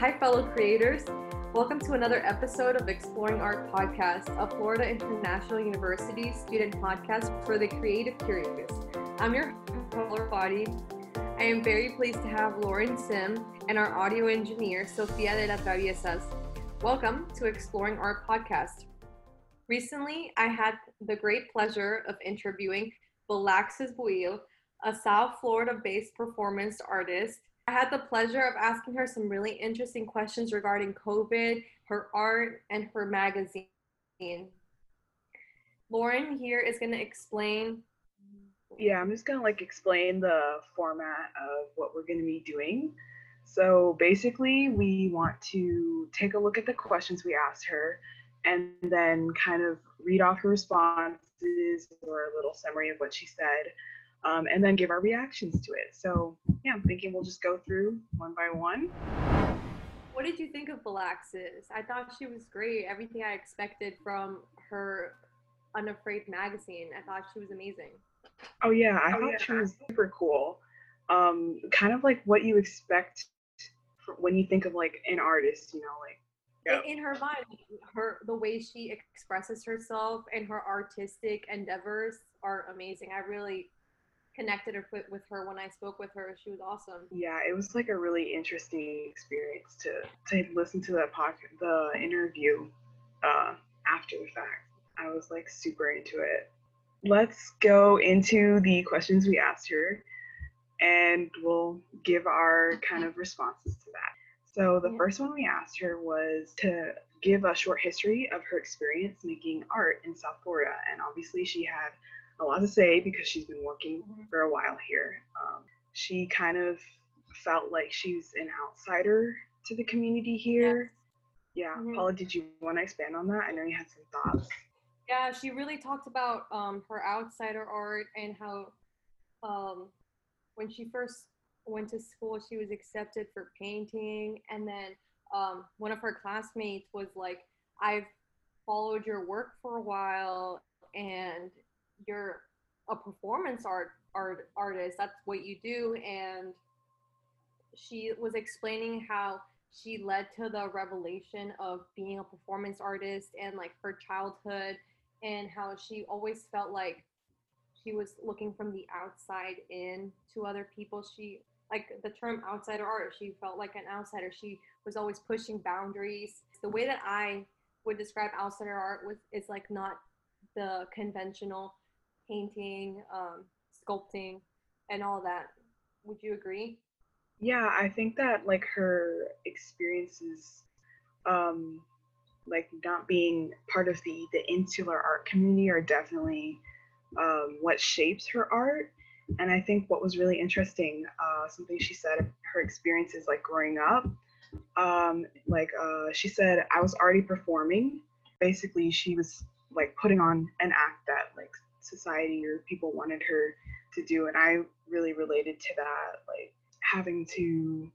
Hi fellow creators, welcome to another episode of Exploring Art Podcast, a Florida International University student podcast for the creative curious. I'm your host, Body. I am very pleased to have Lauren Sim and our audio engineer, Sofia de la Traviesas. Welcome to Exploring Art Podcast. Recently, I had the great pleasure of interviewing Belaxis Buil, a South Florida-based performance artist. I had the pleasure of asking her some really interesting questions regarding COVID, her art, and her magazine. Lauren here is going to explain. Yeah, I'm just going to explain the format of what we're going to be doing. So basically, we want to take a look at the questions we asked her and then kind of read off her responses or a little summary of what she said. And then give our reactions to it. So yeah, I'm thinking we'll just go through one by one. What did you think of Belaxis? I thought she was great. Everything I expected from her Unafraid magazine. I thought she was amazing. Oh yeah, I thought she was super cool. Kind of like what you expect when you think of an artist, In her mind, the way she expresses herself and her artistic endeavors are amazing. I really connected with her when I spoke with her. She was awesome. Yeah, it was a really interesting experience to listen to the interview after the fact. I was super into it. Let's go into the questions we asked her and we'll give our kind of responses to that. So the first one we asked her was to give a short history of her experience making art in South Florida, and obviously she had a lot to say because she's been working for a while here. She kind of felt like she's an outsider to the community here. Yes. Yeah, Paula, did you want to expand on that? I know you had some thoughts. Yeah, she really talked about her outsider art and how when she first went to school, she was accepted for painting. And then one of her classmates was like, I've followed your work for a while and you're a performance artist, that's what you do. And she was explaining how she led to the revelation of being a performance artist and her childhood and how she always felt like she was looking from the outside in to other people. She the term outsider art, she felt like an outsider. She was always pushing boundaries. The way that I would describe outsider art is not the conventional painting, sculpting, and all that. Would you agree? Yeah, I think that her experiences, not being part of the insular art community are definitely what shapes her art. And I think what was really interesting, something she said, her experiences growing up, she said, I was already performing. Basically, she was putting on an act that society or people wanted her to do, and I really related to that, having to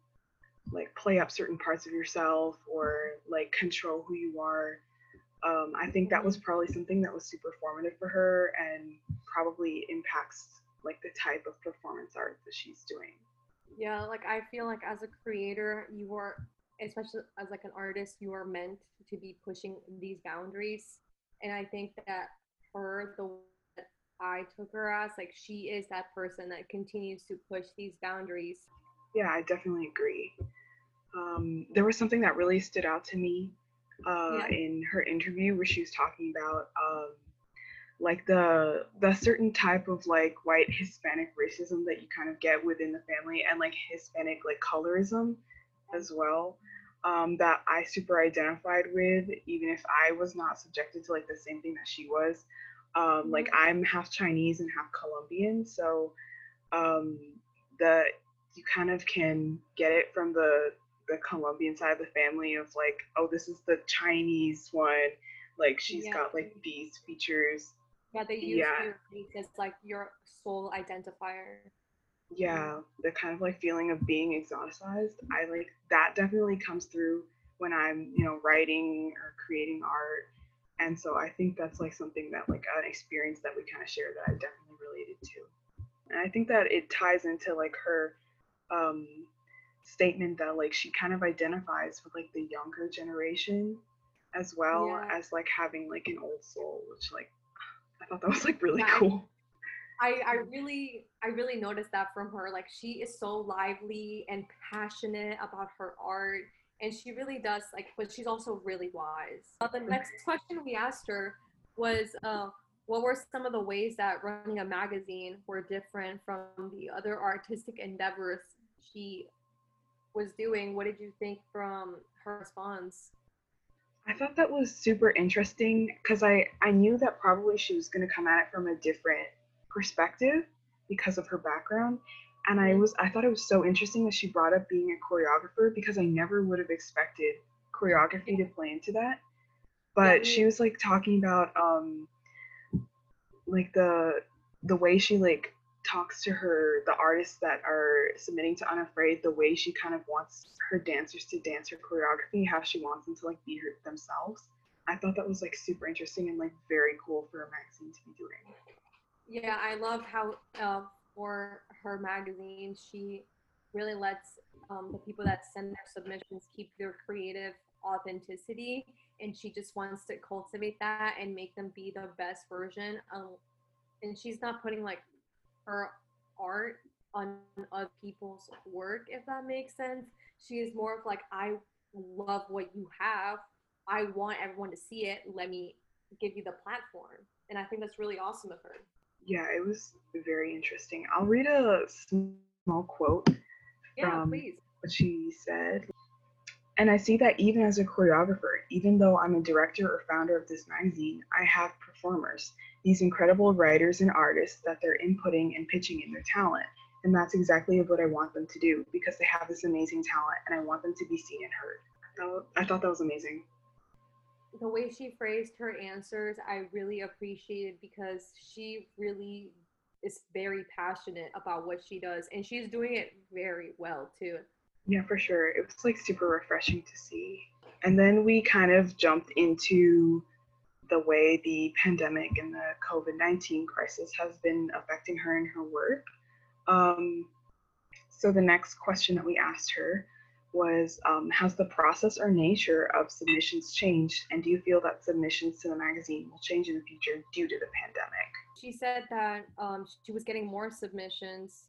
play up certain parts of yourself or control who you are. I think that was probably something that was super formative for her and probably impacts the type of performance art that she's doing. Yeah, I feel as a creator, you are, especially as an artist, you are meant to be pushing these boundaries. And I think that the way that I took her as, she is that person that continues to push these boundaries. Yeah, I definitely agree. There was something that really stood out to me in her interview where she was talking about the certain type of white Hispanic racism that you kind of get within the family, and Hispanic colorism as well. That I super identified with, even if I was not subjected to the same thing that she was. I'm half Chinese and half Colombian, so you kind of can get it from the Colombian side of the family of oh, this is the Chinese one, she's got these features. Yeah, they use it as your sole identifier. Yeah, the kind of feeling of being exoticized, I that definitely comes through when I'm writing or creating art. And so I think that's something that an experience that we kind of share that I definitely related to. And I think that it ties into her statement that like she kind of identifies with like the younger generation as well as like having like an old soul, which like I thought that was like really cool. I really noticed that from her. Like she is so lively and passionate about her art, and she really does like, but she's also really wise. The next question we asked her was, what were some of the ways that running a magazine were different from the other artistic endeavors she was doing? What did you think from her response? I thought that was super interesting because I knew that probably she was going to come at it from a different perspective because of her background. And I thought it was so interesting that she brought up being a choreographer, because I never would have expected choreography to play into that. But she was like talking about like the way she like talks to the artists that are submitting to Unafraid, the way she kind of wants her dancers to dance her choreography, how she wants them to like be her themselves. I thought that was like super interesting and like very cool for a magazine to be doing. Yeah, I love how for her magazine she really lets the people that send their submissions keep their creative authenticity, and she just wants to cultivate that and make them be the best version. And she's not putting like her art on other people's work, if that makes sense. She is more of like, I love what you have, I want everyone to see it, let me give you the platform. And I think that's really awesome of her. Yeah, it was very interesting. I'll read a small quote from what she said. And I see that even as a choreographer, even though I'm a director or founder of this magazine, I have performers, these incredible writers and artists that they're inputting and pitching in their talent. And that's exactly what I want them to do, because they have this amazing talent and I want them to be seen and heard. I thought that was amazing. The way she phrased her answers, I really appreciated, because she really is very passionate about what she does, and she's doing it very well too. Yeah, for sure. It was like super refreshing to see. And then we kind of jumped into the way the pandemic and the COVID-19 crisis has been affecting her and her work. So the next question that we asked her was, has the process or nature of submissions changed? And do you feel that submissions to the magazine will change in the future due to the pandemic? She said that she was getting more submissions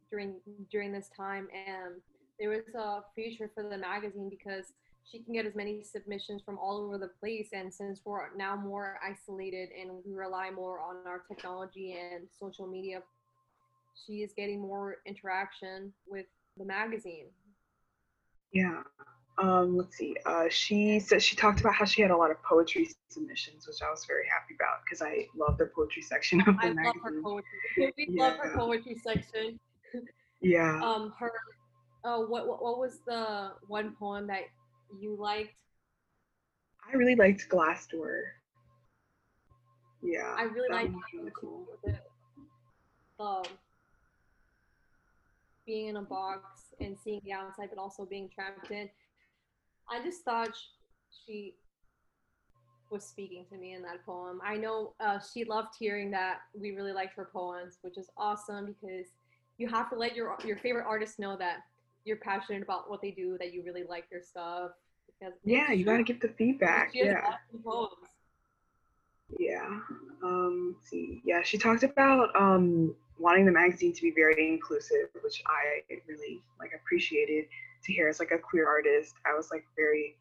during this time, and there was a future for the magazine because she can get as many submissions from all over the place. And since we're now more isolated and we rely more on our technology and social media, she is getting more interaction with the magazine. Yeah. Let's see. She said she talked about how she had a lot of poetry submissions, which I was very happy about because I love the poetry section of the magazine. I love her poetry. We love her poetry section. Yeah. Her. What was the one poem that you liked? I really liked Glassdoor. Yeah. I really liked that. Really cool. With it. Being in a box and seeing the outside, but also being trapped in. I just thought she was speaking to me in that poem. I know she loved hearing that we really liked her poems, which is awesome, because you have to let your favorite artists know that you're passionate about what they do, that you really like their stuff. Because you gotta get the feedback. Let's see. Yeah, she talked about wanting the magazine to be very inclusive, which I really like appreciated to hear. As like a queer artist, I was like very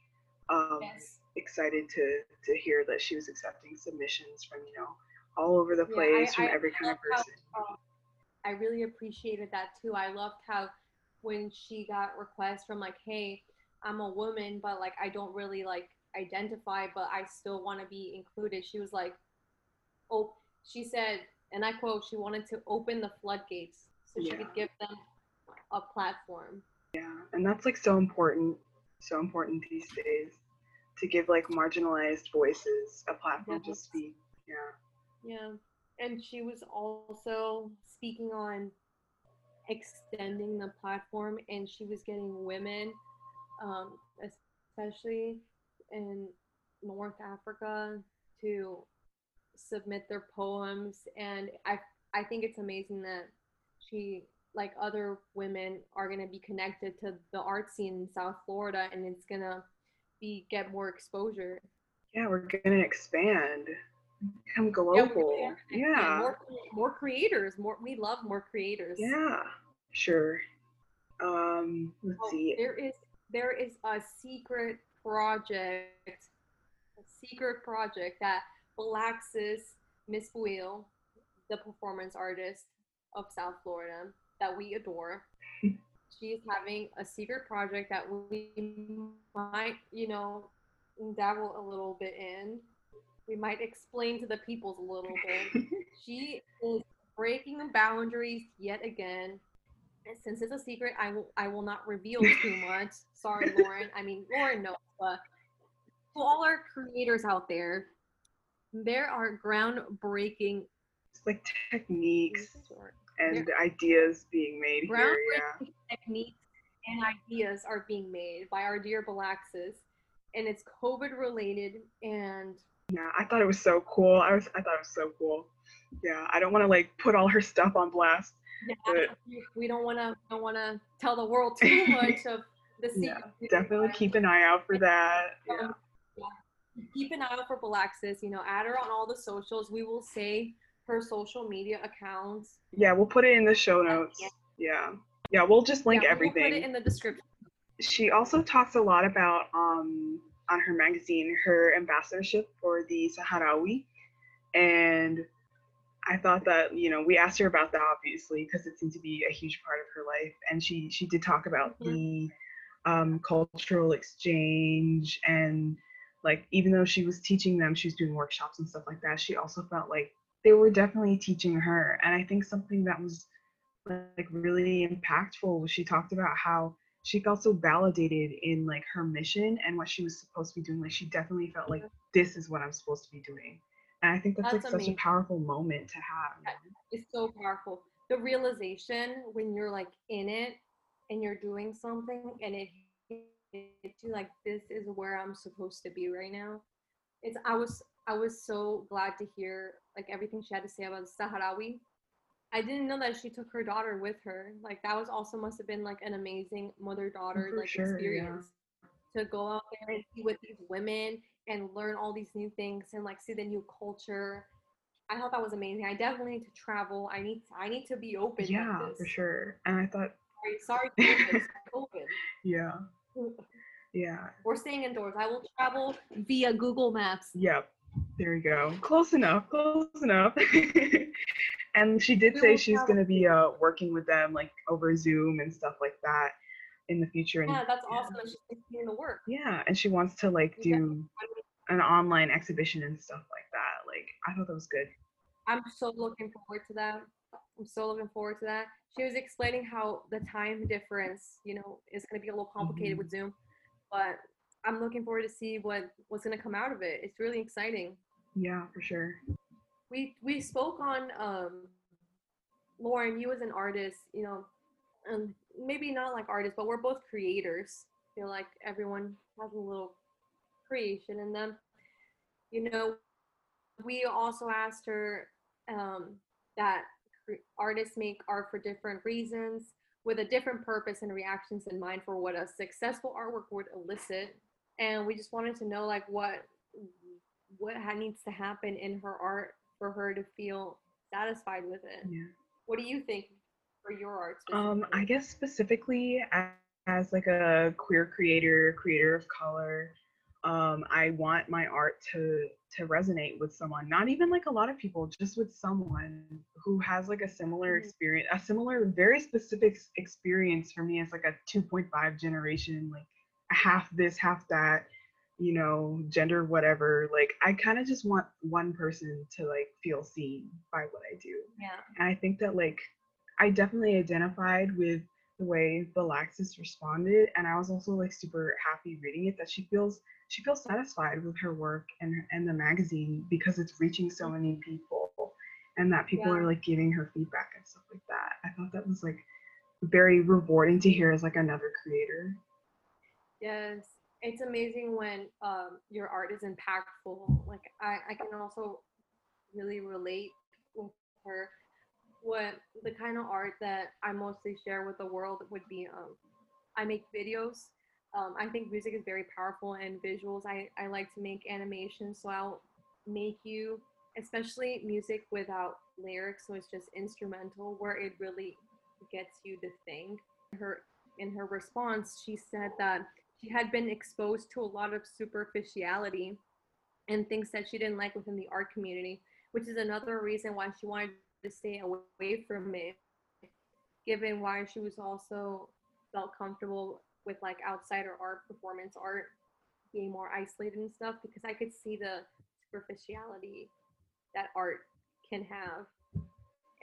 excited to hear that she was accepting submissions from, you know, all over the place, from every kind of person. I really appreciated that too. I loved how when she got requests from like, hey, I'm a woman, but like I don't really like identify, but I still want to be included. She was like, oh, she said, and I quote, she wanted to open the floodgates so she could give them a platform. Yeah, and that's like so important these days, to give like marginalized voices a platform to speak. Yeah, and she was also speaking on extending the platform, and she was getting women, especially in North Africa, to submit their poems. And I think it's amazing that she like other women are going to be connected to the art scene in South Florida, and it's going to get more exposure. Yeah, we're going to expand, become global. Yeah. More creators. We love more creators. Yeah, sure. Let's see. There is a secret project that Belaxis Buil, the performance artist of South Florida that we adore, she's having a secret project that we might, dabble a little bit in. We might explain to the peoples a little bit. She is breaking the boundaries yet again. And since it's a secret, I will not reveal too much. Sorry, Lauren. I mean, Lauren knows, but to all our creators out there, there are groundbreaking techniques and ideas being made here. Yeah. Techniques and ideas are being made by our dear Belaxis, and it's COVID related. And yeah, I thought it was so cool. I thought it was so cool. Yeah, I don't want to put all her stuff on blast. Yeah, but we don't want to tell the world too much of the secret. Yeah, definitely keep an eye out for that. Yeah. Yeah. Keep an eye out for Belaxis. Add her on all the socials. We will say her social media accounts. Yeah, we'll put it in the show notes. Yeah, we'll just link everything. We'll put it in the description. She also talks a lot about on her magazine her ambassadorship for the Saharawi, and I thought that, we asked her about that, obviously, because it seemed to be a huge part of her life. And she did talk about the cultural exchange, and even though she was teaching them, she was doing workshops and stuff like that, she also felt they were definitely teaching her. And I think something that was really impactful was she talked about how she felt so validated in her mission and what she was supposed to be doing. She definitely felt this is what I'm supposed to be doing. And I think that's such a powerful moment to have. It's so powerful. The realization when you're in it and you're doing something and it hits you this is where I'm supposed to be right now. I was so glad to hear everything she had to say about the Saharawi. I didn't know that she took her daughter with her. That was also must have been an amazing mother-daughter experience. Yeah. To go out there and be with these women and learn all these new things and see the new culture. I thought that was amazing. I definitely need to travel. I need to be open. Yeah, for sure. And I thought, sorry, COVID. Yeah. Yeah. We're staying indoors. I will travel via Google Maps. Yep. There you go. Close enough. And she did say she's going to be working with them over Zoom and stuff like that in the future. And, yeah, that's awesome. She's continuing to work. Yeah, and she wants to do an online exhibition and stuff like that. I thought that was good. I'm so looking forward to that. She was explaining how the time difference, is going to be a little complicated with Zoom, but I'm looking forward to see what's going to come out of it. It's really exciting. Yeah, for sure. We spoke on Lauren, you as an artist, and maybe not artists, but we're both creators. I feel everyone has a little creation in them. We also asked her that artists make art for different reasons, with a different purpose and reactions in mind for what a successful artwork would elicit. And we just wanted to know what needs to happen in her art for her to feel satisfied with it. Yeah. What do you think for your art specifically? I guess specifically as a queer creator of color, I want my art to resonate with someone, not even a lot of people, just with someone who has a similar experience, a similar, very specific experience for me as a 2.5 generation, half this, half that, gender, whatever. I kind of just want one person to feel seen by what I do. Yeah. And I think that I definitely identified with the way Belaxis responded, and I was also super happy reading it that she feels satisfied with her work and the magazine because it's reaching so many people, and that people are giving her feedback and stuff like that. I thought that was very rewarding to hear as another creator. Yes, it's amazing when your art is impactful. I can also really relate with her. what the kind of art that I mostly share with the world would be, I make videos. I think music is very powerful, and visuals. I like to make animations, so I'll make you, especially music without lyrics, so it's just instrumental, where it really gets you to think. In her response, she said that she had been exposed to a lot of superficiality and things that she didn't like within the art community, which is another reason why she wanted to stay away from it, given why she was also felt comfortable with like outsider art, performance art, being more isolated and stuff, because I could see the superficiality that art can have.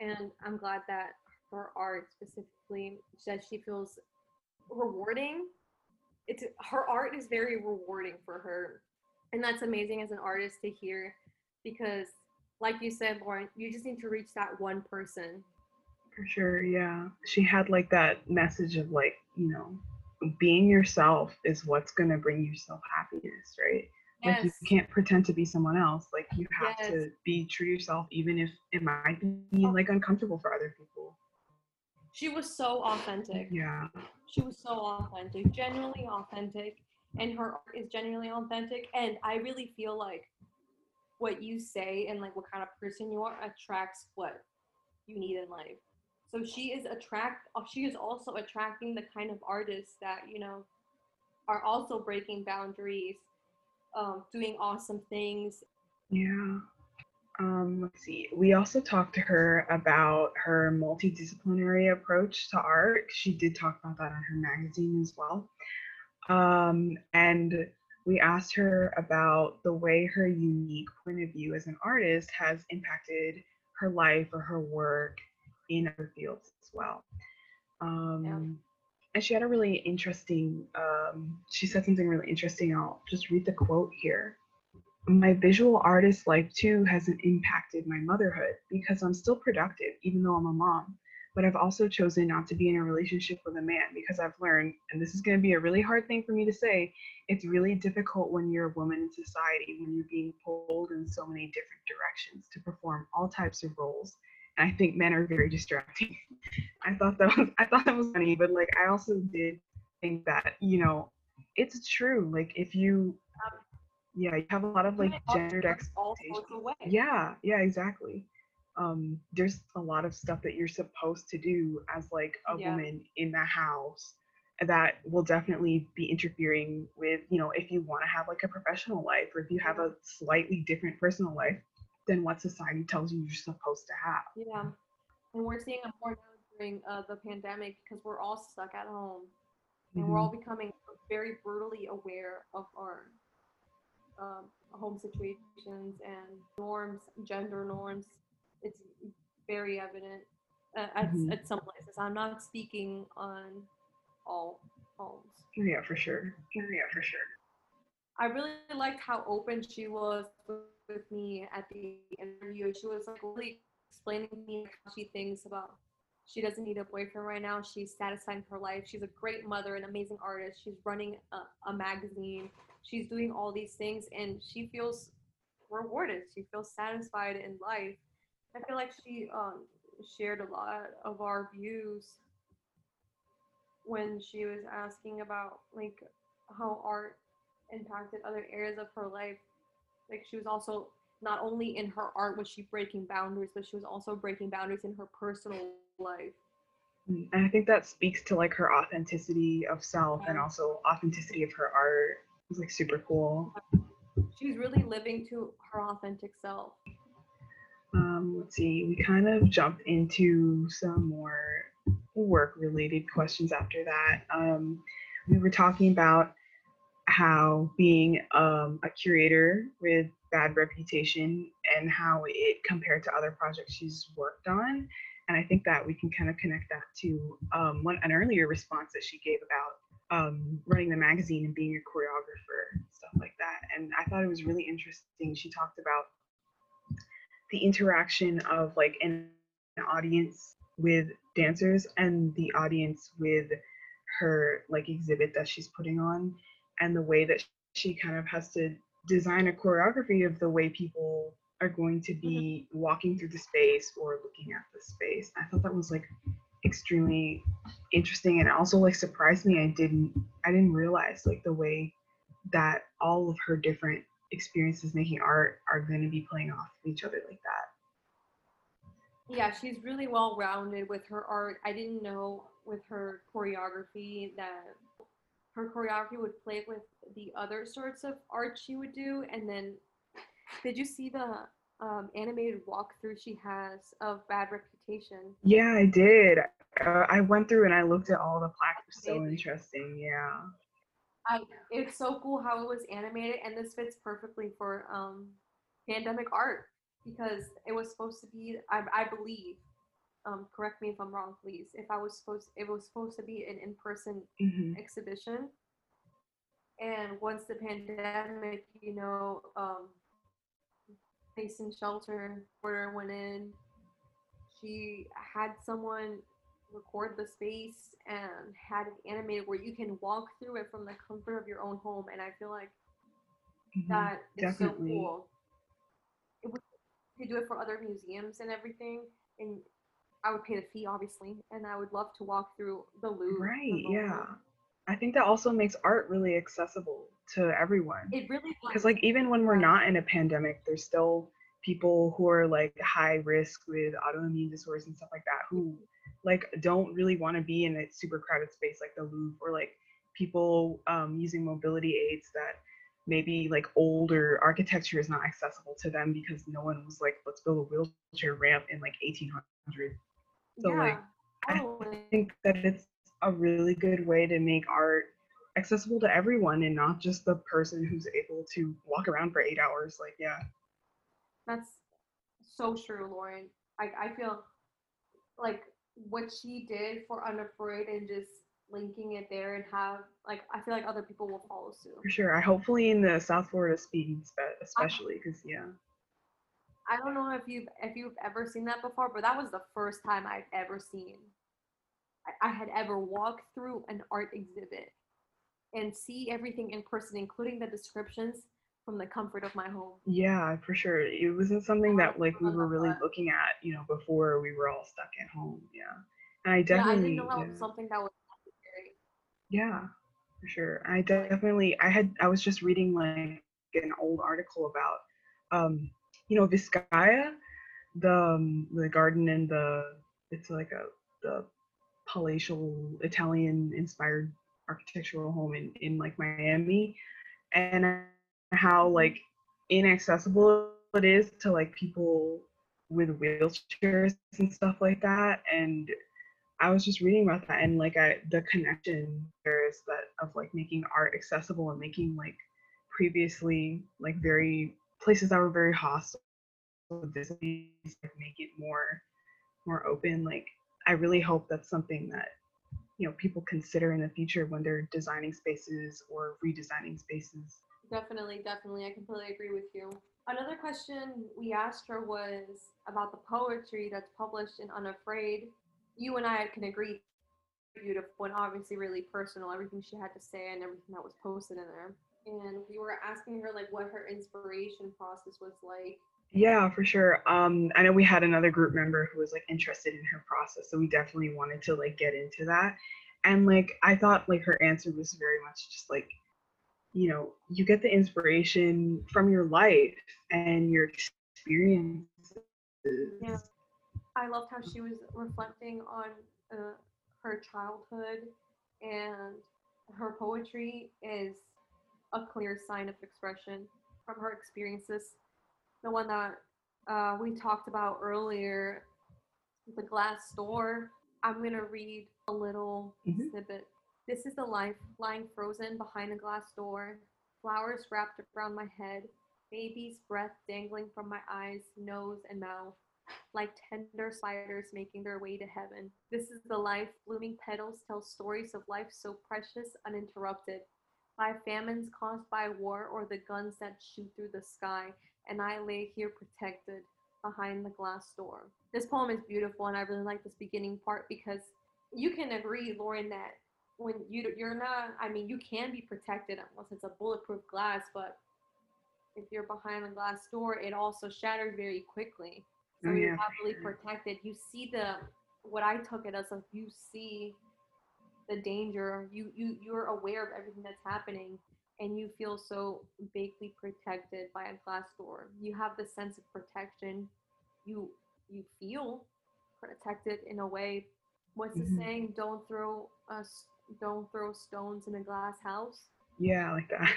And I'm glad that her art specifically, that she feels rewarding. Her art is very rewarding for her. And that's amazing as an artist to hear, because like you said, Lauren, you just need to reach that one person. For sure, yeah. She had like that message of like, you know, being yourself is what's going to bring you self-happiness, right? Yes. Like you can't pretend to be someone else. Like you have yes. to be true to yourself, even if it might be like uncomfortable for other people. She was so authentic. Yeah. She was so authentic, genuinely authentic. And her art is genuinely authentic. And I really feel like what you say and like what kind of person you are attracts what you need in life. So she is also attracting the kind of artists that, you know, are also breaking boundaries, doing awesome things. Yeah. Let's see. We also talked to her about her multidisciplinary approach to art. She did talk about that on her magazine as well. And we asked her about the way her unique point of view as an artist has impacted her life or her work in other fields as well. And she had a really interesting, she said something really interesting. I'll just read the quote here. "My visual artist life too hasn't impacted my motherhood, because I'm still productive even though I'm a mom, but I've also chosen not to be in a relationship with a man, because I've learned, and this is going to be a really hard thing for me to say, it's really difficult when you're a woman in society, when you're being pulled in so many different directions to perform all types of roles. I think men are very distracting." I thought that was funny, but like I also did think that, you know, it's true. Like if you, you have a lot of like gendered expectations. Yeah, exactly. There's a lot of stuff that you're supposed to do as like a woman in the house that will definitely be interfering with, you know, if you want to have like a professional life, or if you have a slightly different personal life than what society tells you you're supposed to have. Yeah, and we're seeing it more now during the pandemic, because we're all stuck at home, and we're all becoming very brutally aware of our home situations and norms, gender norms. It's very evident at some places. I'm not speaking on all homes. Yeah, for sure. I really liked how open she was with me at the interview. She was like really explaining to me how she thinks about, she doesn't need a boyfriend right now. She's satisfied in her life. She's a great mother, an amazing artist. She's running a magazine. She's doing all these things, and she feels rewarded. She feels satisfied in life. I feel like she shared a lot of our views when she was asking about like how art impacted other areas of her life. Like she was also, not only in her art was she breaking boundaries, but she was also breaking boundaries in her personal life. And I think that speaks to like her authenticity of self and also authenticity of her art. It was like super cool. She was really living to her authentic self. Let's see, we kind of jumped into some more work-related questions after that. We were talking about how being a curator with Bad Reputation and how it compared to other projects she's worked on. And I think that we can kind of connect that to an earlier response that she gave about running the magazine and being a choreographer, stuff like that. And I thought it was really interesting. She talked about the interaction of like an audience with dancers and the audience with her like exhibit that she's putting on, and the way that she kind of has to design a choreography of the way people are going to be walking through the space or looking at the space. I thought that was like extremely interesting, and it also like surprised me. I didn't realize like the way that all of her different experiences making art are going to be playing off of each other like that. Yeah, she's really well rounded with her art. I didn't know with her choreography that her choreography would play with the other sorts of art she would do. And then did you see the animated walkthrough she has of Bad Reputation? Yeah, I did. I went through and I looked at all the plaques. It was so interesting. Yeah. It's so cool how it was animated, and this fits perfectly for pandemic art, because it was supposed to be, I believe, correct me if I'm wrong, please, it was supposed to be an in-person exhibition. And once the pandemic, you know, facing shelter order went in, she had someone record the space and had it animated where you can walk through it from the comfort of your own home. And I feel like that is so cool. It was, you could do it for other museums and everything, and I would pay the fee, obviously, and I would love to walk through the Louvre. Right, yeah. I think that also makes art really accessible to everyone. It really does. Because like even when we're not in a pandemic, there's still people who are like high risk with autoimmune disorders and stuff like that who like don't really want to be in a super crowded space like the Louvre, or like people using mobility aids that maybe like older architecture is not accessible to them because no one was like, let's build a wheelchair ramp in like 1800. So yeah, like I think that it's a really good way to make art accessible to everyone and not just the person who's able to walk around for 8 hours. Like, yeah. That's so true, Lauren. I feel like what she did for Unafraid and just linking it there, and have like, I feel like other people will follow suit. For sure. I hopefully in the South Florida speed, especially, because yeah. I don't know if you've ever seen that before, but that was the first time I've ever seen. I had ever walked through an art exhibit and see everything in person, including the descriptions, from the comfort of my home. Yeah, for sure. It wasn't something that like we were really looking at, you know, before we were all stuck at home. Yeah. And I definitely I didn't know that was something that was necessary. Yeah, for sure. I definitely I was just reading like an old article about you know, Vizcaya, the garden and the palatial Italian inspired architectural home in like Miami, and how like inaccessible it is to like people with wheelchairs and stuff like that. And I was just reading about that, and like the connection there is that of like making art accessible and making like previously like very places that were very hostile with disabilities, like make it more open. Like I really hope that's something that, you know, people consider in the future when they're designing spaces or redesigning spaces. Definitely. I completely agree with you. Another question we asked her was about the poetry that's published in Unafraid. You and I can agree, beautiful and obviously really personal, everything she had to say and everything that was posted in there. And we were asking her like what her inspiration process was like. Yeah, for sure. I know we had another group member who was like interested in her process, so we definitely wanted to like get into that. And like I thought like her answer was very much just like, you know, you get the inspiration from your life and your experiences. Yeah, I loved how she was reflecting on her childhood, and her poetry is a clear sign of expression from her experiences. The one that we talked about earlier, the glass door. I'm gonna read a little snippet. This is the life lying frozen behind a glass door, flowers wrapped around my head, baby's breath dangling from my eyes, nose, and mouth, like tender spiders making their way to heaven. This is the life blooming petals tell stories of life so precious, uninterrupted by famines caused by war or the guns that shoot through the sky, and I lay here protected behind the glass door. This poem is beautiful, and I really like this beginning part, because you can agree, Lauren, that when you're not, I mean, you can be protected unless it's a bulletproof glass, but if you're behind a glass door, it also shatters very quickly. So you're not really protected. You see the, what I took it as, like, you see the danger, you're aware of everything that's happening, and you feel so vaguely protected by a glass door. You have the sense of protection. You feel protected in a way. What's the saying? Don't throw stones in a glass house. Yeah, like that.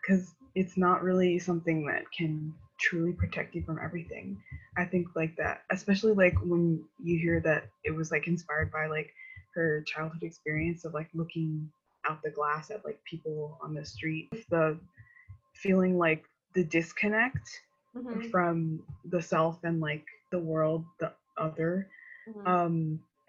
Because it's not really something that can truly protect you from everything. I think like that, especially like when you hear that it was like inspired by like her childhood experience of like looking out the glass at like people on the street, the feeling like the disconnect from the self and like the world, the other,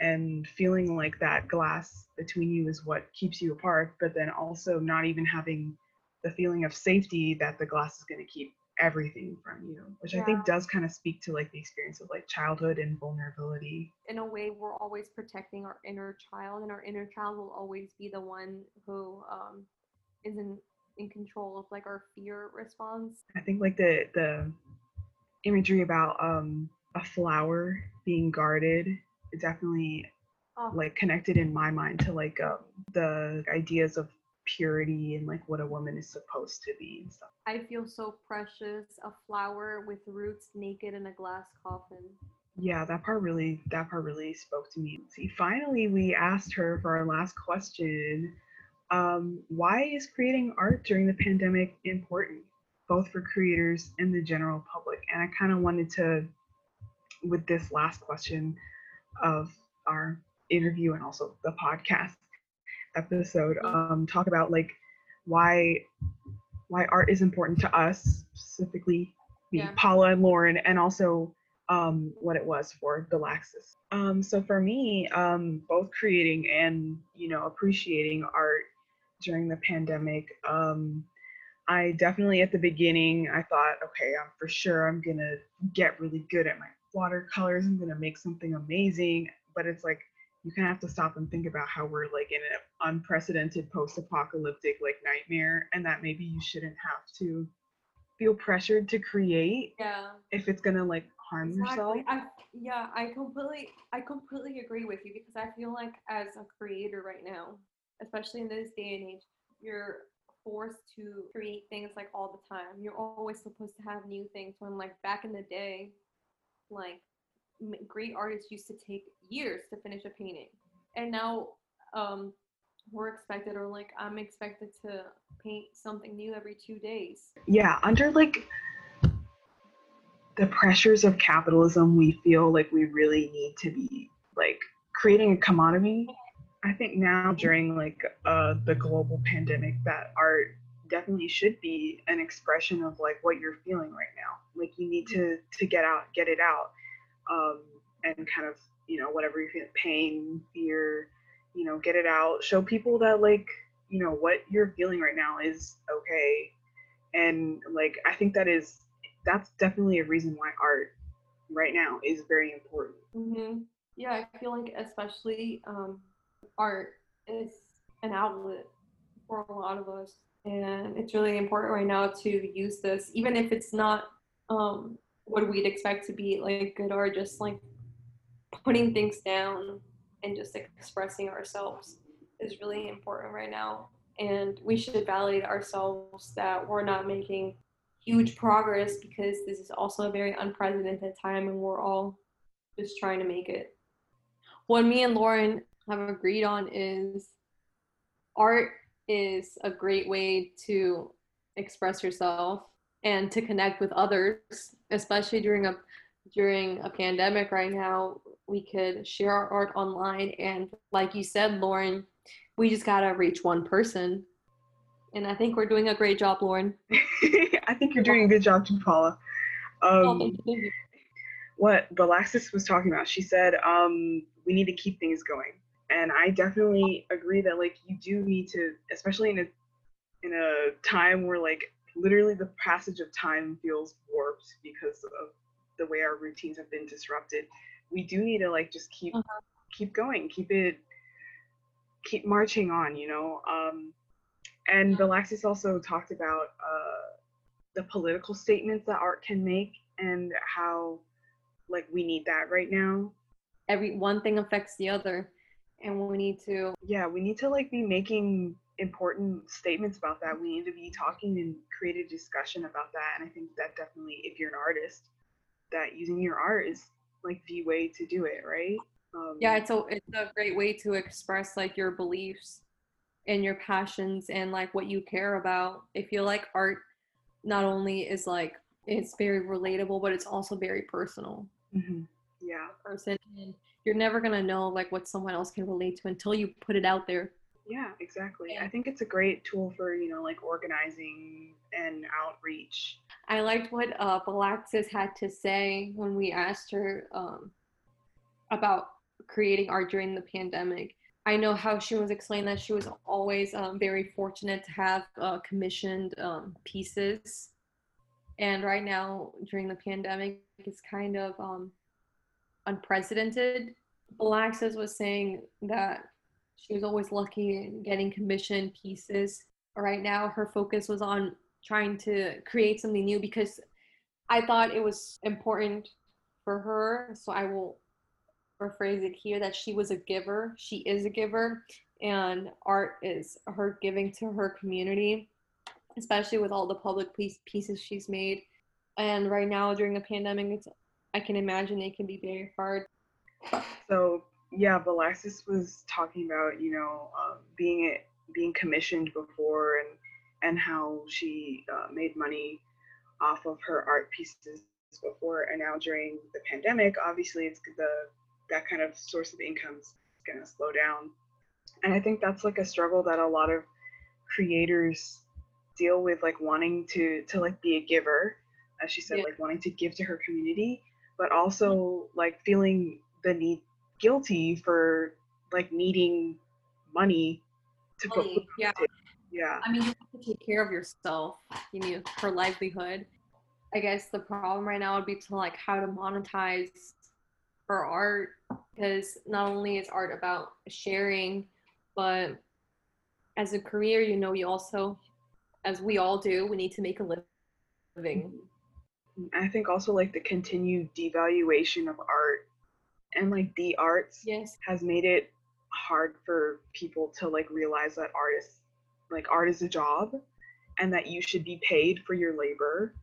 and feeling like that glass between you is what keeps you apart, but then also not even having the feeling of safety that the glass is going to keep everything from you, which I think does kind of speak to like the experience of like childhood and vulnerability. In a way, we're always protecting our inner child, and our inner child will always be the one who is in control of like our fear response. I think like the imagery about a flower being guarded, it definitely like connected in my mind to like the ideas of purity and like what a woman is supposed to be and stuff. I feel so precious, a flower with roots naked in a glass coffin. Yeah, that part really spoke to me. See, finally we asked her for our last question. Why is creating art during the pandemic important, both for creators and the general public? And I kind of wanted to, with this last question of our interview and also the podcast episode, talk about like why art is important to us, specifically Paula and Lauren, and also what it was for Belaxis. So for me, both creating and, you know, appreciating art during the pandemic, I definitely at the beginning I thought, okay, I'm gonna get really good at my watercolors, I'm gonna make something amazing. But it's like you kind of have to stop and think about how we're like in an unprecedented post-apocalyptic like nightmare, and that maybe you shouldn't have to feel pressured to create if it's gonna like harm yourself. I completely agree with you, because I feel like as a creator right now, especially in this day and age, you're forced to create things like all the time. You're always supposed to have new things, when like back in the day, like great artists used to take years to finish a painting, and now we're expected, or like I'm expected to paint something new every 2 days. Under like the pressures of capitalism, we feel like we really need to be like creating a commodity. I think now during like the global pandemic, that art definitely should be an expression of like what you're feeling right now. Like you need to get it out. And kind of, you know, whatever you feel, pain, fear, you know, get it out, show people that like, you know, what you're feeling right now is okay. And like, I think that's definitely a reason why art right now is very important. Yeah, I feel like especially art is an outlet for a lot of us, and it's really important right now to use this, even if it's not what we'd expect to be like good art, just like putting things down and just expressing ourselves is really important right now. And we should validate ourselves that we're not making huge progress, because this is also a very unprecedented time, and we're all just trying to make it. What me and Lauren have agreed on is art is a great way to express yourself and to connect with others, especially during a pandemic right now. We could share our art online, and like you said, Lauren, we just gotta reach one person. And I think we're doing a great job, Lauren. I think you're doing a good job too, Paula. What Belaxis was talking about, she said, we need to keep things going. And I definitely agree that like you do need to, especially in a time where like literally the passage of time feels warped because of the way our routines have been disrupted. We do need to like just keep going, keep marching on, you know. And Belaxis also talked about the political statements that art can make and how like we need that right now. Every one thing affects the other, and we need to like be making important statements about that. We need to be talking and create a discussion about that. And I think that definitely, if you're an artist, that using your art is like the way to do it, right? Yeah, it's a great way to express like your beliefs and your passions and like what you care about. If you like art, not only is like it's very relatable, but it's also very personal. Mm-hmm. Yeah, person, and you're never gonna know like what someone else can relate to until you put it out there. Yeah, exactly. Yeah. I think it's a great tool for, you know, like organizing and outreach. I liked what Belaxis had to say when we asked her about creating art during the pandemic. I know how she was explaining that she was always very fortunate to have commissioned pieces. And right now, during the pandemic, it's kind of unprecedented. Belaxis was saying that she was always lucky in getting commissioned pieces. Right now, her focus was on trying to create something new, because I thought it was important for her. So I will rephrase it here that she was a giver. She is a giver, and art is her giving to her community, especially with all the public pieces she's made. And right now during the pandemic, I can imagine it can be very hard. So yeah, Belaxis was talking about, you know, being commissioned before and how she made money off of her art pieces before, and now during the pandemic, obviously it's that kind of source of income is going to slow down. And I think that's like a struggle that a lot of creators deal with, like wanting to like be a giver, as she said, yeah, like wanting to give to her community, but also like feeling the need, guilty for like needing money to put food. Yeah. Yeah. I mean, you have to take care of yourself, you know, for livelihood. I guess the problem right now would be to like how to monetize her art, because not only is art about sharing, but as a career, you know, you also, as we all do, we need to make a living. I think also like the continued devaluation of art and like the arts, yes, has made it hard for people to like realize that art is a job and that you should be paid for your labor.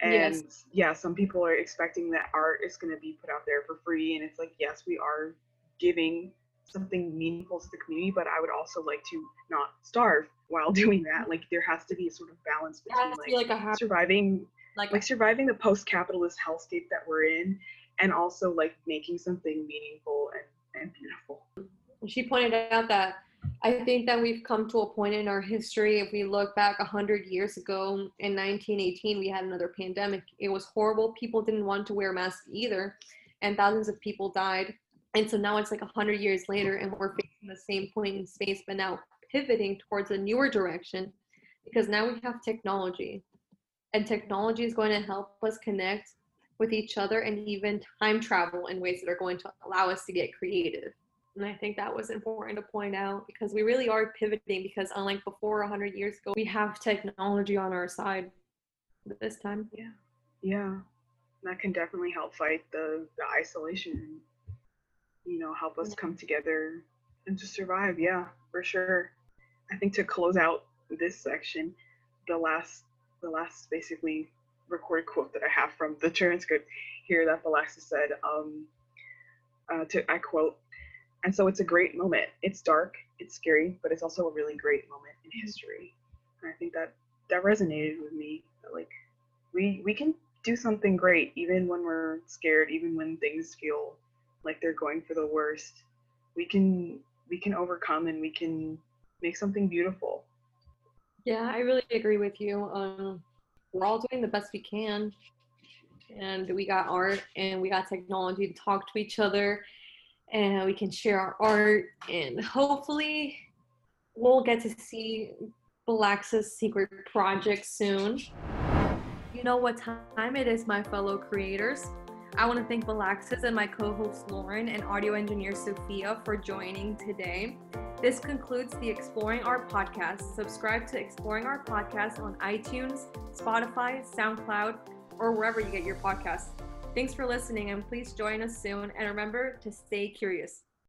And yes, yeah, some people are expecting that art is going to be put out there for free, and it's like, yes, we are giving something meaningful to the community, but I would also like to not starve while doing that. Like there has to be a sort of balance between surviving the post-capitalist hellscape that we're in, and also like making something meaningful and beautiful. She pointed out that I think that we've come to a point in our history, if we look back 100 years ago, in 1918, we had another pandemic. It was horrible. People didn't want to wear masks either, and thousands of people died. And so now it's like 100 years later, and we're facing the same point in space, but now pivoting towards a newer direction, because now we have technology, and technology is going to help us connect with each other and even time travel in ways that are going to allow us to get creative. And I think that was important to point out, because we really are pivoting, because unlike before 100 years ago, we have technology on our side this time. Yeah. Yeah. That can definitely help fight the isolation, you know, help us come together and to survive. Yeah, for sure. I think to close out this section, the last basically recorded quote that I have from the transcript here that Belaxis said, I quote, "And so it's a great moment. It's dark, it's scary, but it's also a really great moment in history." And I think that resonated with me, that like we can do something great even when we're scared, even when things feel like they're going for the worst. We can overcome, and we can make something beautiful. Yeah, I really agree with you. We're all doing the best we can, and we got art and we got technology to talk to each other, and we can share our art, and hopefully we'll get to see Belaxis' secret project soon. You know what time it is, my fellow creators. I want to thank Belaxis and my co-host Lauren and audio engineer Sophia for joining today. This concludes the Exploring Our Podcast. Subscribe to Exploring Our Podcast on iTunes, Spotify, SoundCloud, or wherever you get your podcasts. Thanks for listening, and please join us soon. And remember to stay curious.